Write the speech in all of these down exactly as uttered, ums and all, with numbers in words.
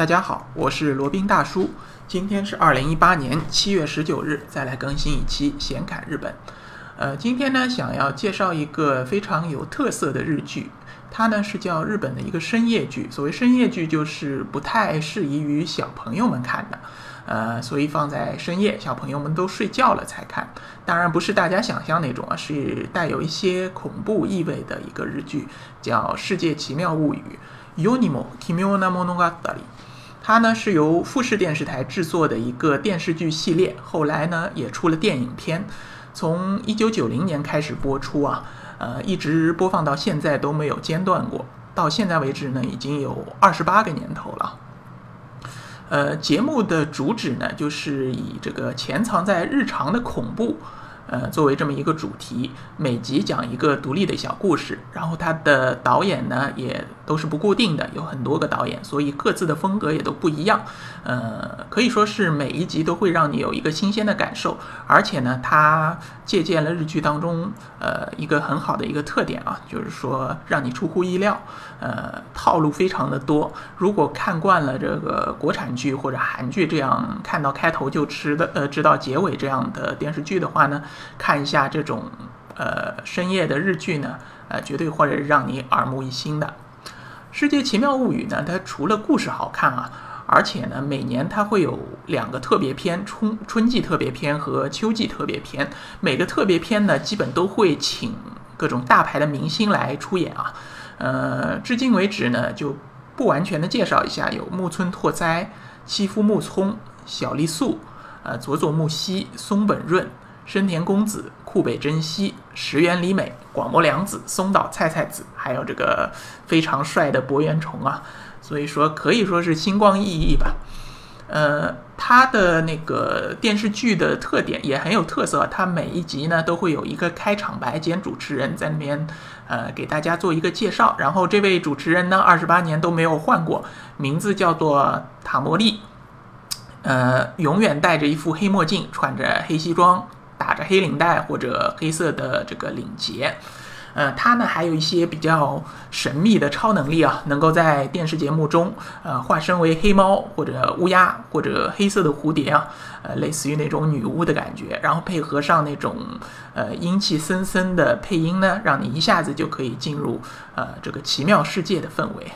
大家好，我是罗宾大叔，今天是二零一八年七月十九日，再来更新一期闲侃日本。呃，今天呢，想要介绍一个非常有特色的日剧，它呢是叫日本的一个深夜剧。所谓深夜剧，就是不太适宜于小朋友们看的，呃，所以放在深夜，小朋友们都睡觉了才看。当然不是大家想象那种啊，是带有一些恐怖意味的一个日剧，叫《世界奇妙物语》。世にも奇妙な物語，它呢是由富士电视台制作的一个电视剧系列，后来呢也出了电影片，从一九九零年开始播出啊，呃，一直播放到现在都没有间断过，到现在为止呢已经有二十八个年头了。呃，节目的主旨呢就是以这个潜藏在日常的恐怖呃，作为这么一个主题，每集讲一个独立的小故事，然后它的导演呢也都是不固定的，有很多个导演，所以各自的风格也都不一样。呃，可以说是每一集都会让你有一个新鲜的感受，而且呢，它借鉴了日剧当中呃一个很好的一个特点啊，就是说让你出乎意料，呃，套路非常的多。如果看惯了这个国产剧或者韩剧这样看到开头就吃的呃知道结尾这样的电视剧的话呢，看一下这种呃深夜的日剧呢，呃，绝对或者让你耳目一新的。世界奇妙物语呢，它除了故事好看啊，而且呢，每年它会有两个特别篇，春春季特别篇和秋季特别篇。每个特别篇呢，基本都会请各种大牌的明星来出演啊。呃，至今为止呢，就不完全的介绍一下，有木村拓哉、妻夫木聪、小栗素、呃佐佐木希、松本润、深田恭子、库北真希、石原里美、广末凉子、松岛菜菜子，还有这个非常帅的柏原崇啊，所以说可以说是星光熠熠吧。呃，它的那个电视剧的特点也很有特色，它每一集呢都会有一个开场白兼主持人在那边呃给大家做一个介绍，然后这位主持人呢二十八年都没有换过，名字叫做塔摩利，呃，永远戴着一副黑墨镜，穿着黑西装，打着黑领带或者黑色的这个领结。呃，他呢还有一些比较神秘的超能力啊，能够在电视节目中呃化身为黑猫或者乌鸦或者黑色的蝴蝶啊，呃，类似于那种女巫的感觉，然后配合上那种呃阴气森森的配音呢，让你一下子就可以进入呃这个奇妙世界的氛围。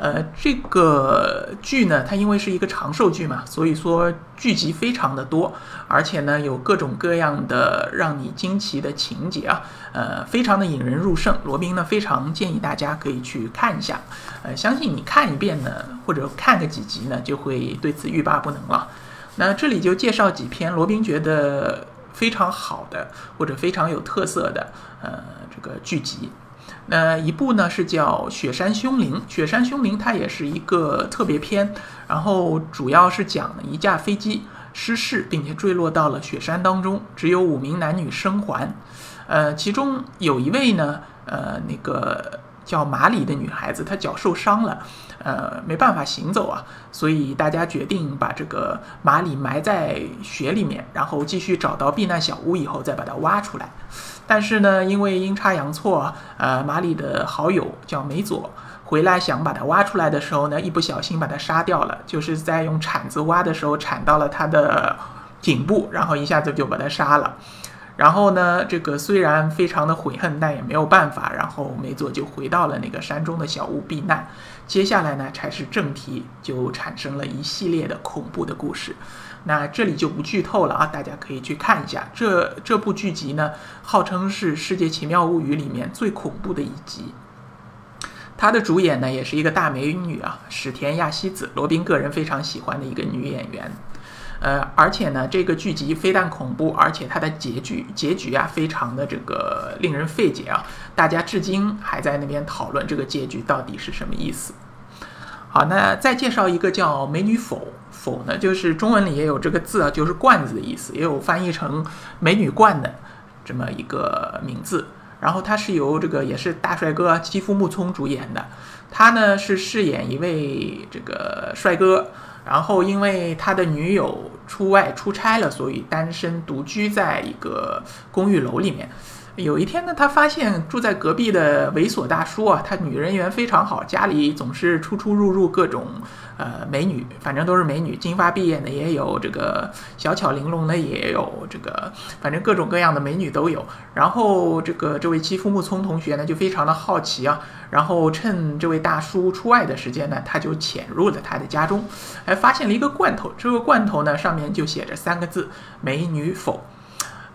呃，这个剧呢，它因为是一个长寿剧嘛，所以说剧集非常的多，而且呢有各种各样的让你惊奇的情节啊，呃，非常的引人入胜。罗宾呢非常建议大家可以去看一下，呃，相信你看一遍呢，或者看个几集呢，就会对此欲罢不能了。那这里就介绍几篇罗宾觉得非常好的或者非常有特色的呃这个剧集。那一部呢是叫《雪山凶铃》，《雪山凶铃》它也是一个特别篇，然后主要是讲了一架飞机失事并且坠落到了雪山当中，只有五名男女生还。呃，其中有一位呢，呃，那个叫马里的女孩子，她脚受伤了，呃，没办法行走啊，所以大家决定把这个马里埋在雪里面，然后继续找到避难小屋以后再把它挖出来。但是呢，因为阴差阳错，呃，马里的好友叫梅佐回来想把他挖出来的时候呢，一不小心把他杀掉了，就是在用铲子挖的时候铲到了他的颈部，然后一下子就把他杀了。然后呢，这个虽然非常的悔恨，但也没有办法。然后梅佐就回到了那个山中的小屋避难。接下来呢，才是正题，就产生了一系列的恐怖的故事。那这里就不剧透了啊，大家可以去看一下。这这部剧集呢，号称是《世界奇妙物语》里面最恐怖的一集。她的主演呢，也是一个大美女啊，史田亚希子，罗宾个人非常喜欢的一个女演员。呃，而且呢，这个剧集非但恐怖，而且它的结局结局啊，非常的这个令人费解啊，大家至今还在那边讨论这个结局到底是什么意思。好，那再介绍一个叫美女否，否呢就是中文里也有这个字啊，就是罐子的意思，也有翻译成美女罐的这么一个名字。然后它是由这个也是大帅哥妻夫木聪主演的，他呢是饰演一位这个帅哥，然后因为他的女友出外出差了，所以单身独居在一个公寓楼里面。有一天呢，他发现住在隔壁的猥琐大叔啊，他女人缘非常好，家里总是出出入入各种呃美女，反正都是美女，金发碧眼的也有，这个小巧玲珑的也有，这个反正各种各样的美女都有。然后这个这位妻夫木聪同学呢就非常的好奇啊，然后趁这位大叔出外的时间呢，他就潜入了他的家中，还发现了一个罐头，这个罐头呢上面就写着三个字美女否。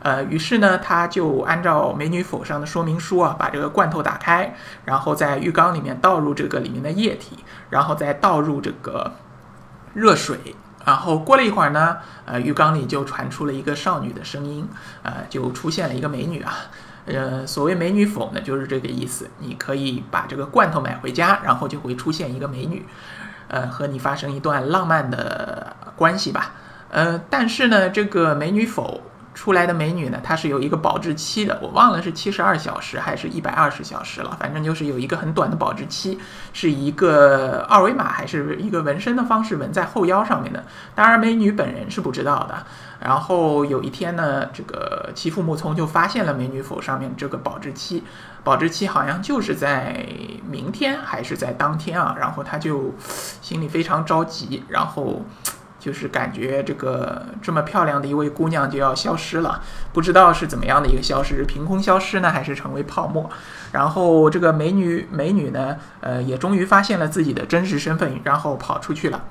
呃，于是呢，他就按照美女否上的说明书啊，把这个罐头打开，然后在浴缸里面倒入这个里面的液体，然后再倒入这个热水，然后过了一会儿呢，呃，浴缸里就传出了一个少女的声音，呃，就出现了一个美女啊。呃，所谓美女否呢，就是这个意思，你可以把这个罐头买回家，然后就会出现一个美女，呃，和你发生一段浪漫的关系吧。呃，但是呢，这个美女否出来的美女呢，它是有一个保质期的，我忘了是七十二小时还是一百二十小时了，反正就是有一个很短的保质期，是一个二维码还是一个纹身的方式纹在后腰上面的。当然，美女本人是不知道的。然后有一天呢，这个妻夫木聪就发现了美女否上面这个保质期，保质期好像就是在明天还是在当天啊，然后他就心里非常着急，然后就是感觉这个这么漂亮的一位姑娘就要消失了，不知道是怎么样的一个消失，凭空消失呢，还是成为泡沫。然后这个美女美女呢，呃，也终于发现了自己的真实身份，然后跑出去了。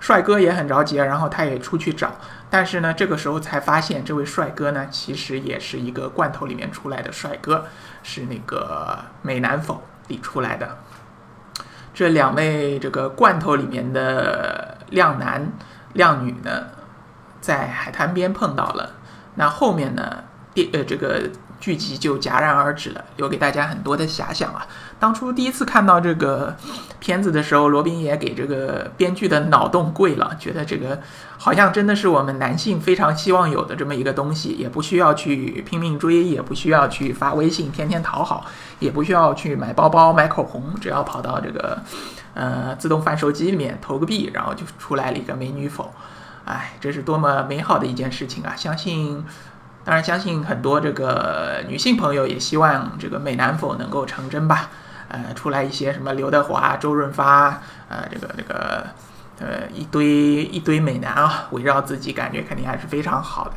帅哥也很着急，然后他也出去找，但是呢，这个时候才发现这位帅哥呢，其实也是一个罐头里面出来的帅哥，是那个美男否里出来的。这两位这个罐头里面的靓男靓女呢，在海滩边碰到了。那后面呢，第呃这个剧集就戛然而止了，留给大家很多的遐想啊。当初第一次看到这个片子的时候，罗宾也给这个编剧的脑洞跪了，觉得这个好像真的是我们男性非常希望有的这么一个东西，也不需要去拼命追，也不需要去发微信天天讨好，也不需要去买包包买口红，只要跑到这个呃自动贩售机里面投个币，然后就出来了一个美女否。哎，这是多么美好的一件事情啊！相信当然相信很多这个女性朋友也希望这个美男否能够成真吧，呃，出来一些什么刘德华、周润发，呃，这个这个呃一堆一堆美男啊，围绕自己，感觉肯定还是非常好的。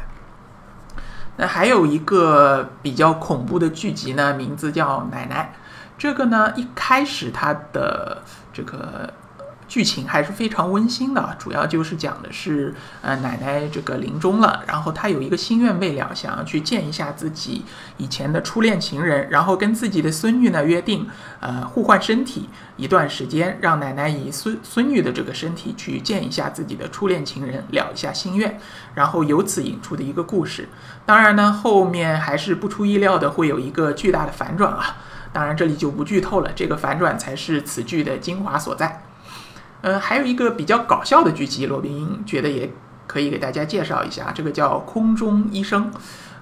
那还有一个比较恐怖的剧集呢，名字叫《奶奶》。这个呢，一开始它的这个剧情还是非常温馨的，主要就是讲的是呃奶奶这个临终了，然后她有一个心愿未了，想要去见一下自己以前的初恋情人，然后跟自己的孙女呢约定呃互换身体一段时间，让奶奶以孙孙女的这个身体去见一下自己的初恋情人，了一下心愿，然后由此引出的一个故事。当然呢，后面还是不出意料的会有一个巨大的反转啊，当然这里就不剧透了，这个反转才是此剧的精华所在。嗯，还有一个比较搞笑的剧集，罗宾觉得也可以给大家介绍一下，这个叫《空中医生》。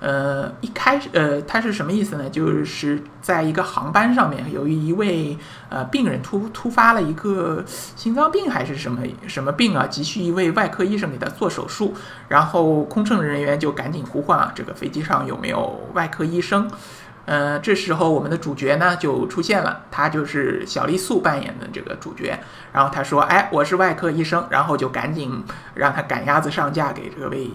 呃，一开始，呃，它是什么意思呢？就是在一个航班上面，由于一位呃病人突突发了一个心脏病还是什么什么病啊，急需一位外科医生给他做手术，然后空乘人员就赶紧呼唤啊，这个飞机上有没有外科医生？呃，这时候我们的主角呢就出现了，他就是小丽素扮演的这个主角。然后他说：“哎，我是外科医生。”然后就赶紧让他赶鸭子上架，给这位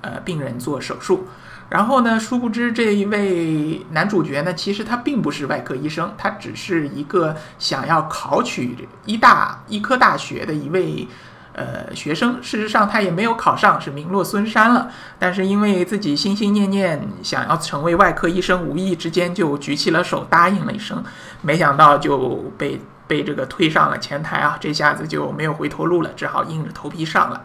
呃病人做手术。然后呢，殊不知这一位男主角呢，其实他并不是外科医生，他只是一个想要考取医大医科大学的一位呃，学生。事实上他也没有考上，是名落孙山了，但是因为自己心心念念想要成为外科医生，无意之间就举起了手答应了一声，没想到就被被这个推上了前台啊，这下子就没有回头路了，只好硬着头皮上了。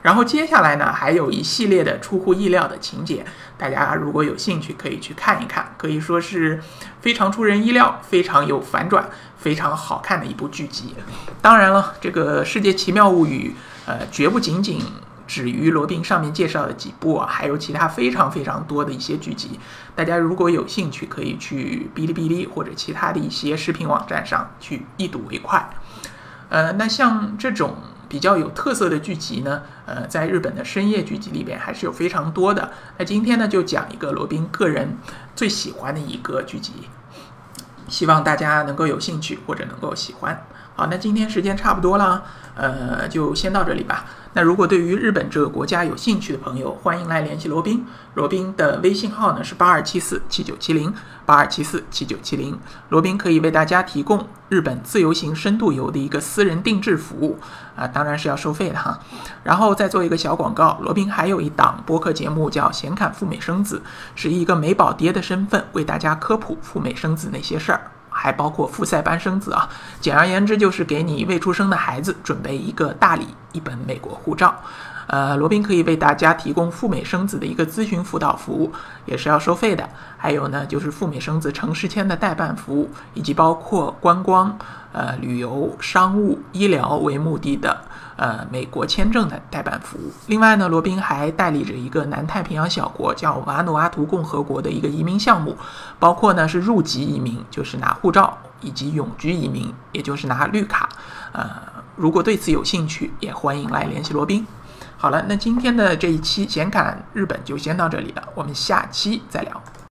然后接下来呢，还有一系列的出乎意料的情节，大家如果有兴趣可以去看一看，可以说是非常出人意料，非常有反转，非常好看的一部剧集。当然了，这个《世界奇妙物语》呃，绝不仅仅止于罗宾上面介绍的几部啊，还有其他非常非常多的一些剧集，大家如果有兴趣可以去哔哩哔哩或者其他的一些视频网站上去一睹为快。呃，那像这种比较有特色的剧集呢，呃，在日本的深夜剧集里边还是有非常多的。那今天呢，就讲一个罗宾个人最喜欢的一个剧集，希望大家能够有兴趣或者能够喜欢。好，那今天时间差不多了，呃，就先到这里吧。那如果对于日本这个国家有兴趣的朋友，欢迎来联系罗宾。罗宾的微信号呢是八二七四七九七零 八二七四七九七零。罗宾可以为大家提供日本自由行深度游的一个私人定制服务啊，当然是要收费的哈。然后再做一个小广告，罗宾还有一档播客节目叫《闲侃赴美生子》，是一个美宝爹的身份为大家科普赴美生子那些事儿。还包括复赛班生子啊，简而言之就是给你未出生的孩子准备一个大礼，一本美国护照。呃，罗宾可以为大家提供赴美生子的一个咨询辅导服务，也是要收费的。还有呢，就是赴美生子城市签的代办服务，以及包括观光、呃旅游、商务、医疗为目的的呃美国签证的代办服务。另外呢，罗宾还代理着一个南太平洋小国叫瓦努阿图共和国的一个移民项目，包括呢是入籍移民，就是拿护照，以及永居移民，也就是拿绿卡。呃，如果对此有兴趣，也欢迎来联系罗宾。好了，那今天的这一期闲侃日本就先到这里了，我们下期再聊。